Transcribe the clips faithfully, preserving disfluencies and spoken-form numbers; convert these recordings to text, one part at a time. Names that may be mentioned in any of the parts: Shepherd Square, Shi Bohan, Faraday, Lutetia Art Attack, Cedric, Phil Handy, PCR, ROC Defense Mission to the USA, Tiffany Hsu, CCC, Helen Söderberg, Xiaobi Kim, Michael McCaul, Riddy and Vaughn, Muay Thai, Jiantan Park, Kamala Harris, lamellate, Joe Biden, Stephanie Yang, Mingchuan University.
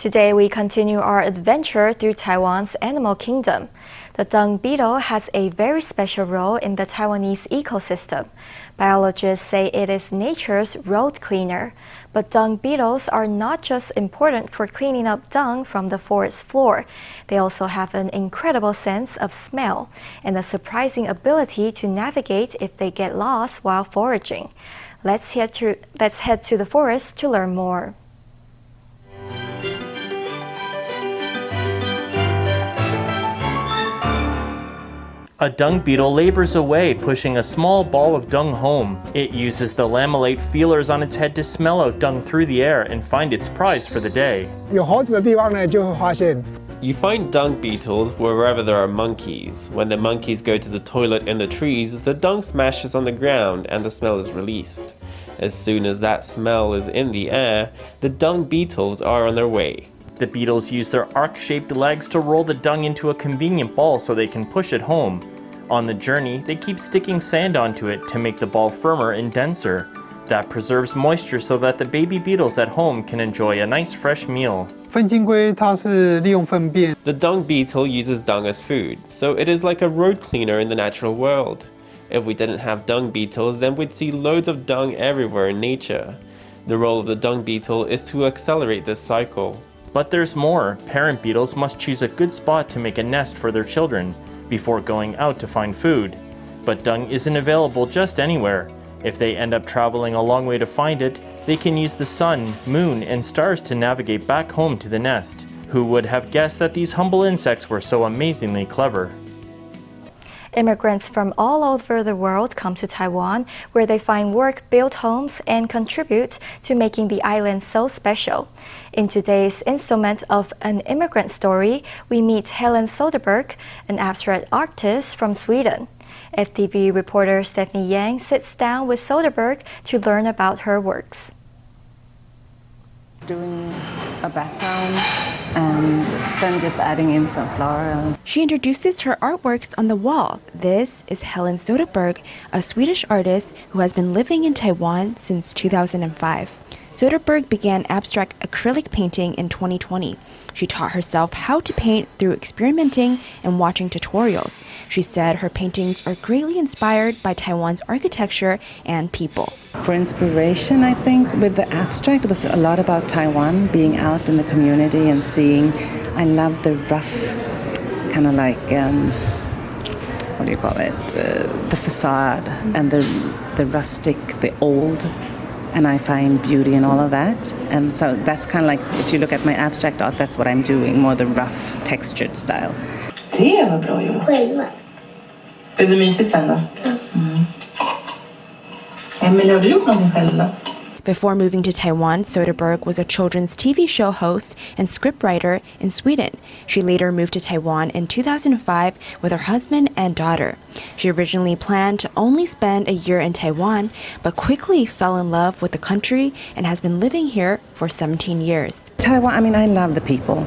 Today we continue our adventure through Taiwan's animal kingdom. The dung beetle has a very special role in the Taiwanese ecosystem. Biologists say it is nature's road cleaner. But dung beetles are not just important for cleaning up dung from the forest floor. They also have an incredible sense of smell and a surprising ability to navigate if they get lost while foraging. Let's head to, let's head to the forest to learn more. A dung beetle labors away, pushing a small ball of dung home. It uses the lamellate feelers on its head to smell out dung through the air and find its prize for the day. You find dung beetles wherever there are monkeys. When the monkeys go to the toilet in the trees, the dung smashes on the ground and the smell is released. As soon as that smell is in the air, the dung beetles are on their way. The beetles use their arc-shaped legs to roll the dung into a convenient ball so they can push it home. On the journey, they keep sticking sand onto it to make the ball firmer and denser. That preserves moisture so that the baby beetles at home can enjoy a nice fresh meal. The dung beetle uses dung as food, so it is like a road cleaner in the natural world. If we didn't have dung beetles, then we'd see loads of dung everywhere in nature. The role of the dung beetle is to accelerate this cycle. But there's more. Parent beetles must choose a good spot to make a nest for their children before going out to find food. But dung isn't available just anywhere. If they end up traveling a long way to find it, they can use the sun, moon, and stars to navigate back home to the nest. Who would have guessed that these humble insects were so amazingly clever? Immigrants from all over the world come to Taiwan, where they find work, build homes, and contribute to making the island so special. In today's installment of An Immigrant Story, we meet Helen Söderberg, an abstract artist from Sweden. F T V reporter Stephanie Yang sits down with Söderberg to learn about her works. Doing a background and then just adding in some flower. She introduces her artworks on the wall. This is Helen Söderberg, a Swedish artist who has been living in Taiwan since two thousand five. Söderberg began abstract acrylic painting in twenty twenty. She taught herself how to paint through experimenting and watching tutorials. She said her paintings are greatly inspired by Taiwan's architecture and people. For inspiration, I think, with the abstract, it was a lot about Taiwan, being out in the community and seeing. I love the rough, kind of like, um, what do you call it, uh, the facade and the the rustic, the old. And I find beauty in all of that. And so that's kind of like, if you look at my abstract art, that's what I'm doing, more the rough, textured style. Det var bra jobbat. Själva. Blev det mysigt sen då? Mm. Emil, har du gjort någonting själv då? Before moving to Taiwan, Söderberg was a children's T V show host and scriptwriter in Sweden. She later moved to Taiwan in two thousand five with her husband and daughter. She originally planned to only spend a year in Taiwan, but quickly fell in love with the country and has been living here for seventeen years. Taiwan, I mean, I love the people.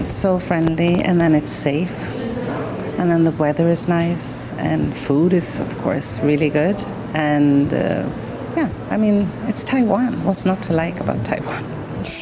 It's so friendly, and then it's safe, and then the weather is nice, and food is, of course, really good, and... Uh, Yeah, I mean, it's Taiwan. What's not to like about Taiwan?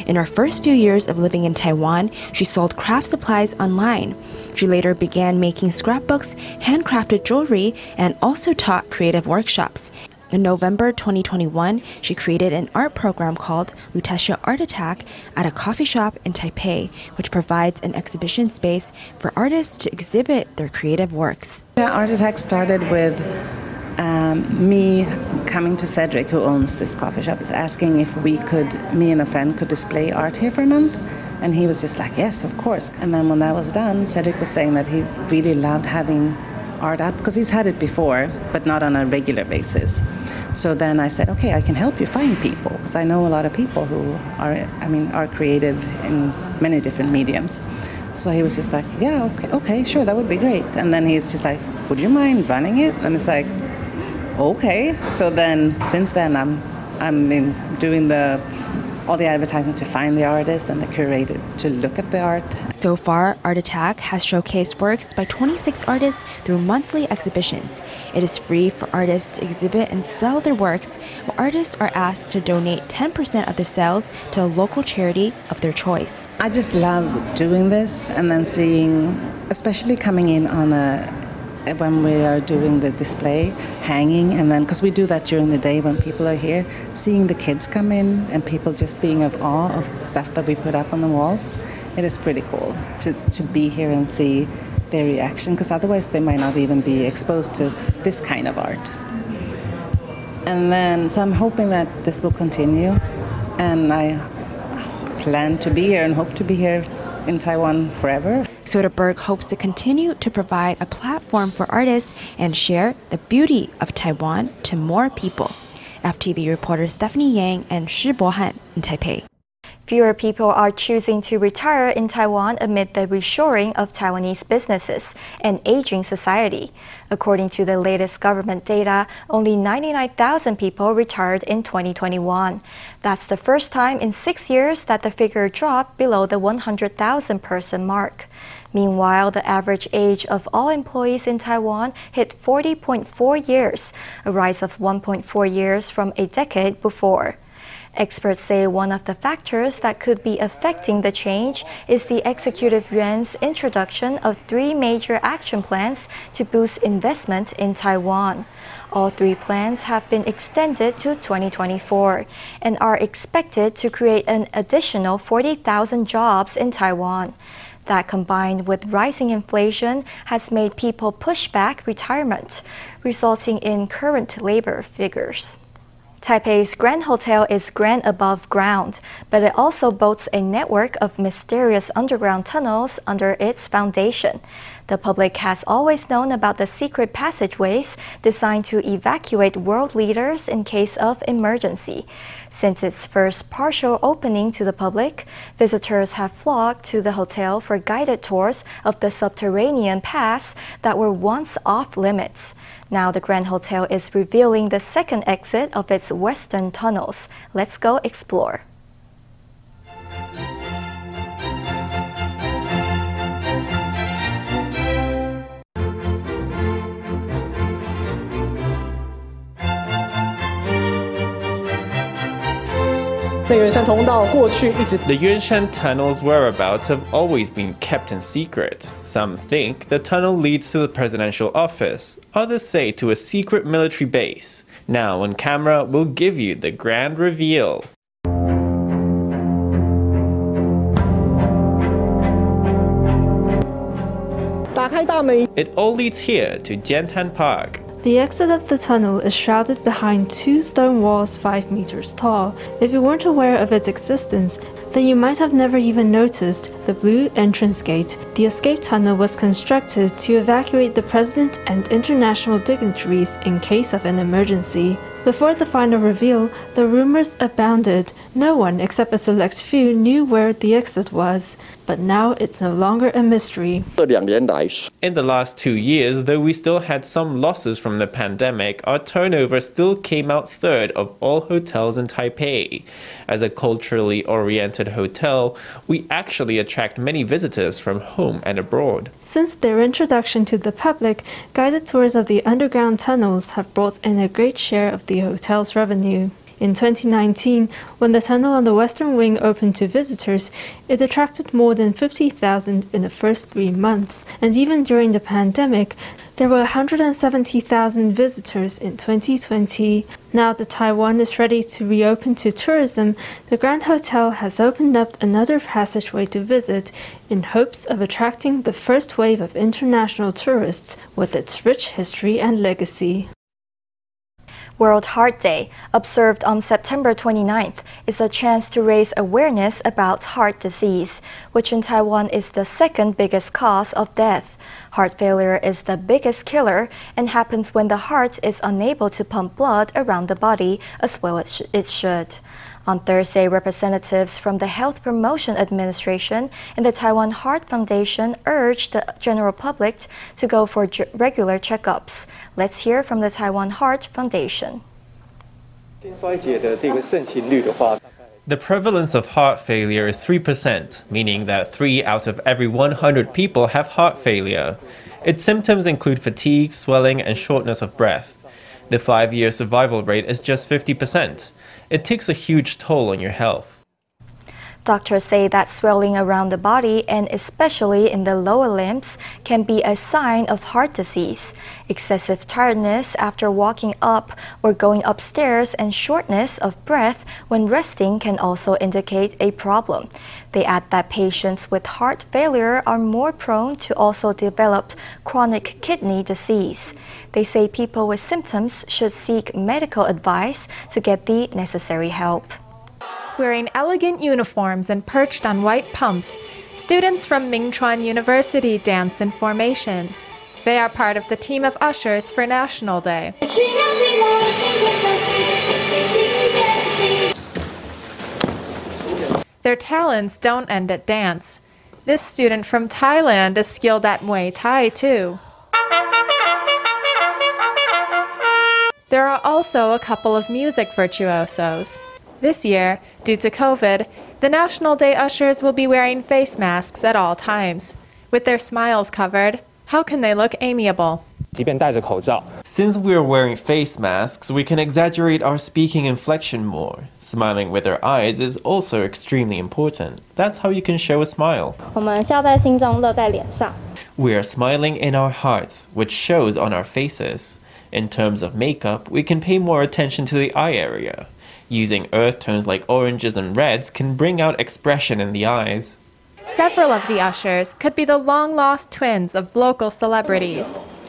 In her first few years of living in Taiwan, she sold craft supplies online. She later began making scrapbooks, handcrafted jewelry, and also taught creative workshops. In November twenty twenty-one, she created an art program called Lutetia Art Attack at a coffee shop in Taipei, which provides an exhibition space for artists to exhibit their creative works. Yeah, Art Attack started with Um, me coming to Cedric, who owns this coffee shop, is asking if we could, me and a friend, could display art here for a month. And he was just like, yes, of course. And then when that was done, Cedric was saying that he really loved having art up, because he's had it before, but not on a regular basis. So then I said, okay, I can help you find people, because I know a lot of people who are, I mean, are creative in many different mediums. So he was just like, yeah, okay, okay, sure, that would be great. And then he's just like, would you mind running it? And it's like, okay, so then since then I'm I'm in doing the all the advertising to find the artist and the curator to look at the art. So far, Art Attack has showcased works by twenty-six artists through monthly exhibitions. It is free for artists to exhibit and sell their works, while artists are asked to donate ten percent of their sales to a local charity of their choice. I just love doing this and then seeing, especially coming in on a when we are doing the display, hanging, and then, because we do that during the day when people are here, seeing the kids come in and people just being of awe of stuff that we put up on the walls, it is pretty cool to, to be here and see their reaction, because otherwise they might not even be exposed to this kind of art. And then, so I'm hoping that this will continue, and I plan to be here and hope to be here in Taiwan forever. Soderbergh hopes to continue to provide a platform for artists and share the beauty of Taiwan to more people. F T V reporters Stephanie Yang and Shi Bohan in Taipei. Fewer people are choosing to retire in Taiwan amid the reshoring of Taiwanese businesses and aging society. According to the latest government data, only ninety-nine thousand people retired in twenty twenty-one. That's the first time in six years that the figure dropped below the one hundred thousand person mark. Meanwhile, the average age of all employees in Taiwan hit forty point four years, a rise of one point four years from a decade before. Experts say one of the factors that could be affecting the change is the Executive Yuan's introduction of three major action plans to boost investment in Taiwan. All three plans have been extended to twenty twenty-four and are expected to create an additional forty thousand jobs in Taiwan. That, combined with rising inflation, has made people push back retirement, resulting in current labor figures. Taipei's Grand Hotel is grand above ground, but it also boasts a network of mysterious underground tunnels under its foundation. The public has always known about the secret passageways designed to evacuate world leaders in case of emergency. Since its first partial opening to the public, visitors have flocked to the hotel for guided tours of the subterranean paths that were once off-limits. Now the Grand Hotel is revealing the second exit of its western tunnels. Let's go explore. The Yuanshan Tunnel's whereabouts have always been kept in secret. Some think the tunnel leads to the presidential office, others say to a secret military base. Now on camera, we'll give you the grand reveal. It all leads here to Jiantan Park. The exit of the tunnel is shrouded behind two stone walls five meters tall. If you weren't aware of its existence, then you might have never even noticed the blue entrance gate. The escape tunnel was constructed to evacuate the president and international dignitaries in case of an emergency. Before the final reveal, the rumors abounded. No one except a select few knew where the exit was, but now it's no longer a mystery. In the last two years, though we still had some losses from the pandemic, our turnover still came out third of all hotels in Taipei. As a culturally oriented hotel, we actually attract many visitors from home and abroad. Since their introduction to the public, guided tours of the underground tunnels have brought in a great share of the hotel's revenue. In twenty nineteen, when the tunnel on the western wing opened to visitors, it attracted more than fifty thousand in the first three months, and even during the pandemic, there were one hundred seventy thousand visitors in twenty twenty. Now that Taiwan is ready to reopen to tourism, the Grand Hotel has opened up another passageway to visit in hopes of attracting the first wave of international tourists with its rich history and legacy. World Heart Day, observed on September twenty-ninth, is a chance to raise awareness about heart disease, which in Taiwan is the second biggest cause of death. Heart failure is the biggest killer and happens when the heart is unable to pump blood around the body as well as it should. On Thursday, representatives from the Health Promotion Administration and the Taiwan Heart Foundation urged the general public to go for g- regular checkups. Let's hear from the Taiwan Heart Foundation. The prevalence of heart failure is three percent, meaning that three out of every one hundred people have heart failure. Its symptoms include fatigue, swelling, and shortness of breath. The five-year survival rate is just fifty percent. It takes a huge toll on your health. Doctors say that swelling around the body, and especially in the lower limbs, can be a sign of heart disease. Excessive tiredness after walking up or going upstairs and shortness of breath when resting can also indicate a problem. They add that patients with heart failure are more prone to also develop chronic kidney disease. They say people with symptoms should seek medical advice to get the necessary help. Wearing elegant uniforms and perched on white pumps, students from Mingchuan University dance in formation. They are part of the team of ushers for National Day. Their talents don't end at dance. This student from Thailand is skilled at Muay Thai too. There are also a couple of music virtuosos. This year, due to COVID, the National Day ushers will be wearing face masks at all times. With their smiles covered, how can they look amiable? Since we are wearing face masks, we can exaggerate our speaking inflection more. Smiling with our eyes is also extremely important. That's how you can show a smile. We are smiling in our hearts, which shows on our faces. In terms of makeup, we can pay more attention to the eye area. Using earth tones like oranges and reds can bring out expression in the eyes. Several of the ushers could be the long-lost twins of local celebrities.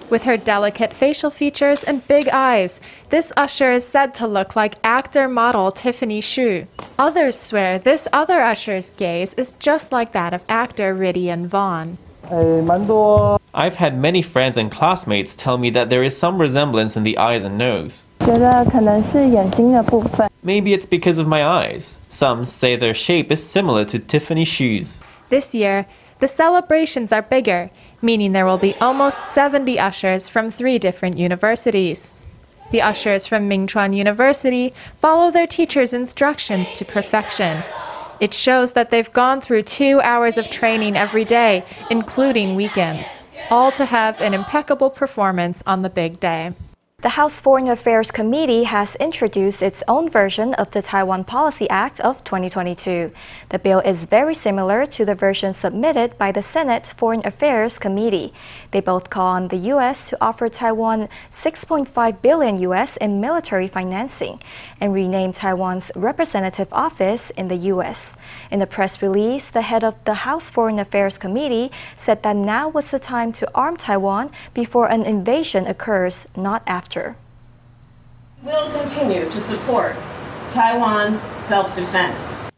With her delicate facial features and big eyes, this usher is said to look like actor-model Tiffany Hsu. Others swear this other usher's gaze is just like that of actor Riddy and Vaughn. I've had many friends and classmates tell me that there is some resemblance in the eyes and nose. Maybe it's because of my eyes. Some say their shape is similar to Tiffany Hsu's. This year, the celebrations are bigger, meaning there will be almost seventy ushers from three different universities. The ushers from Mingchuan University follow their teachers' instructions to perfection. It shows that they've gone through two hours of training every day, including weekends, all to have an impeccable performance on the big day. The House Foreign Affairs Committee has introduced its own version of the Taiwan Policy Act of twenty twenty-two. The bill is very similar to the version submitted by the Senate Foreign Affairs Committee. They both call on the U S to offer Taiwan six point five billion U S in military financing and rename Taiwan's representative office in the U S. In a press release, the head of the House Foreign Affairs Committee said that now was the time to arm Taiwan before an invasion occurs, not after. We'll continue to support Taiwan's self-defense.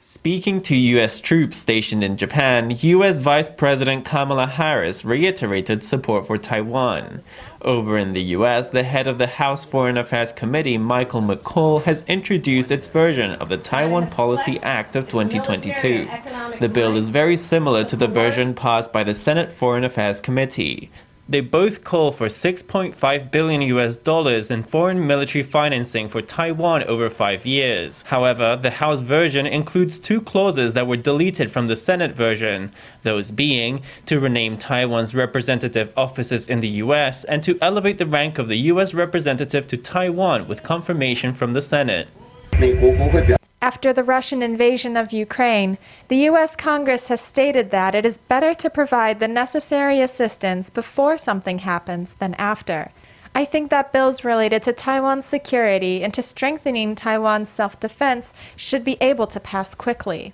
Speaking to U S troops stationed in Japan, U S Vice President Kamala Harris reiterated support for Taiwan. Over in the U S, the head of the House Foreign Affairs Committee, Michael McCaul, has introduced its version of the Taiwan Policy Act of twenty twenty-two. The bill is very similar to the version passed by the Senate Foreign Affairs Committee. They both call for six point five billion U S dollars in foreign military financing for Taiwan over five years. However, the House version includes two clauses that were deleted from the Senate version, those being to rename Taiwan's representative offices in the U S and to elevate the rank of the U S representative to Taiwan with confirmation from the Senate. After the Russian invasion of Ukraine, the U S. Congress has stated that it is better to provide the necessary assistance before something happens than after. I think that bills related to Taiwan's security and to strengthening Taiwan's self-defense should be able to pass quickly.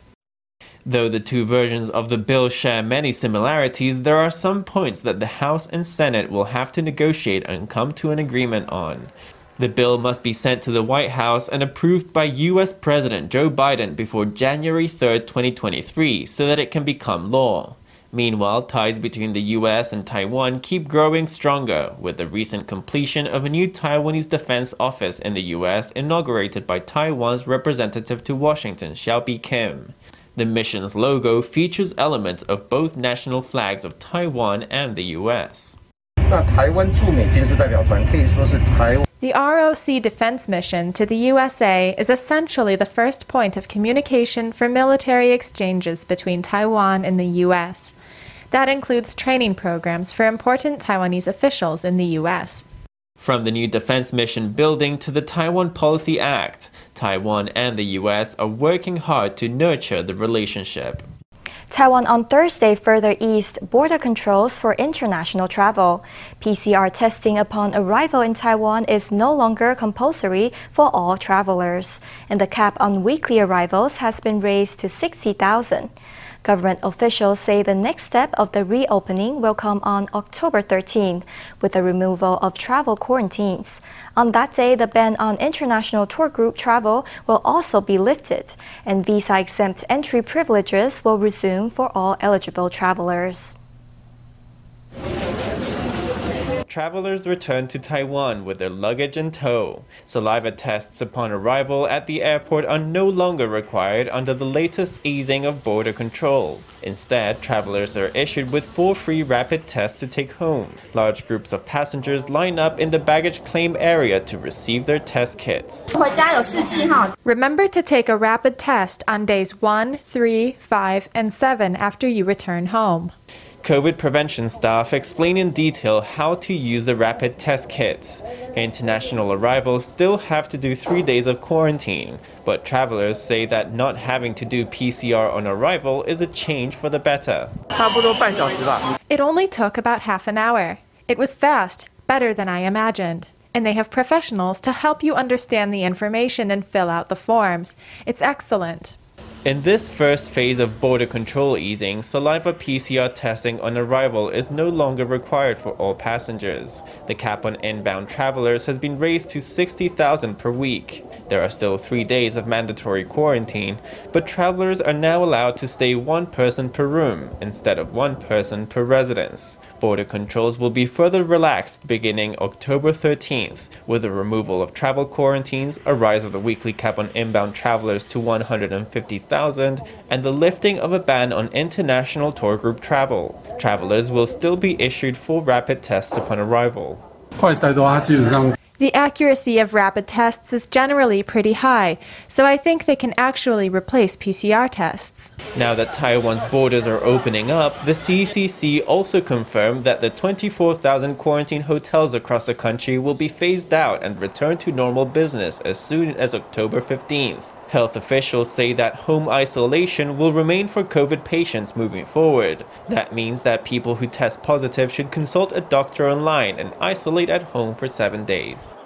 Though the two versions of the bill share many similarities, there are some points that the House and Senate will have to negotiate and come to an agreement on. The bill must be sent to the White House and approved by U S. President Joe Biden before January third, twenty twenty-three, so that it can become law. Meanwhile, ties between the U S and Taiwan keep growing stronger, with the recent completion of a new Taiwanese defense office in the U S inaugurated by Taiwan's representative to Washington, Xiaobi Kim. The mission's logo features elements of both national flags of Taiwan and the U S. The The R O C Defense Mission to the U S A is essentially the first point of communication for military exchanges between Taiwan and the U S. That includes training programs for important Taiwanese officials in the U S. From the new Defense Mission building to the Taiwan Policy Act, Taiwan and the U S are working hard to nurture the relationship. Taiwan on Thursday further eased border controls for international travel. P C R testing upon arrival in Taiwan is no longer compulsory for all travelers, and the cap on weekly arrivals has been raised to sixty thousand. Government officials say the next step of the reopening will come on October thirteenth, with the removal of travel quarantines. On that day, the ban on international tour group travel will also be lifted, and visa-exempt entry privileges will resume for all eligible travelers. Travelers return to Taiwan with their luggage in tow. Saliva tests upon arrival at the airport are no longer required under the latest easing of border controls. Instead, travelers are issued with four free rapid tests to take home. Large groups of passengers line up in the baggage claim area to receive their test kits. Remember to take a rapid test on days one, three, five, and seven after you return home. COVID prevention staff explain in detail how to use the rapid test kits. International arrivals still have to do three days of quarantine, but travelers say that not having to do P C R on arrival is a change for the better. It only took about half an hour. It was fast, better than I imagined. And they have professionals to help you understand the information and fill out the forms. It's excellent. In this first phase of border control easing, saliva P C R testing on arrival is no longer required for all passengers. The cap on inbound travelers has been raised to sixty thousand per week. There are still three days of mandatory quarantine, but travelers are now allowed to stay one person per room instead of one person per residence. Border controls will be further relaxed beginning October thirteenth, with the removal of travel quarantines, a rise of the weekly cap on inbound travelers to one hundred fifty thousand, and the lifting of a ban on international tour group travel. Travelers will still be issued four rapid tests upon arrival. The accuracy of rapid tests is generally pretty high, so I think they can actually replace P C R tests. Now that Taiwan's borders are opening up, the C C C also confirmed that the twenty-four thousand quarantine hotels across the country will be phased out and return to normal business as soon as October fifteenth. Health officials say that home isolation will remain for COVID patients moving forward. That means that people who test positive should consult a doctor online and isolate at home for seven days.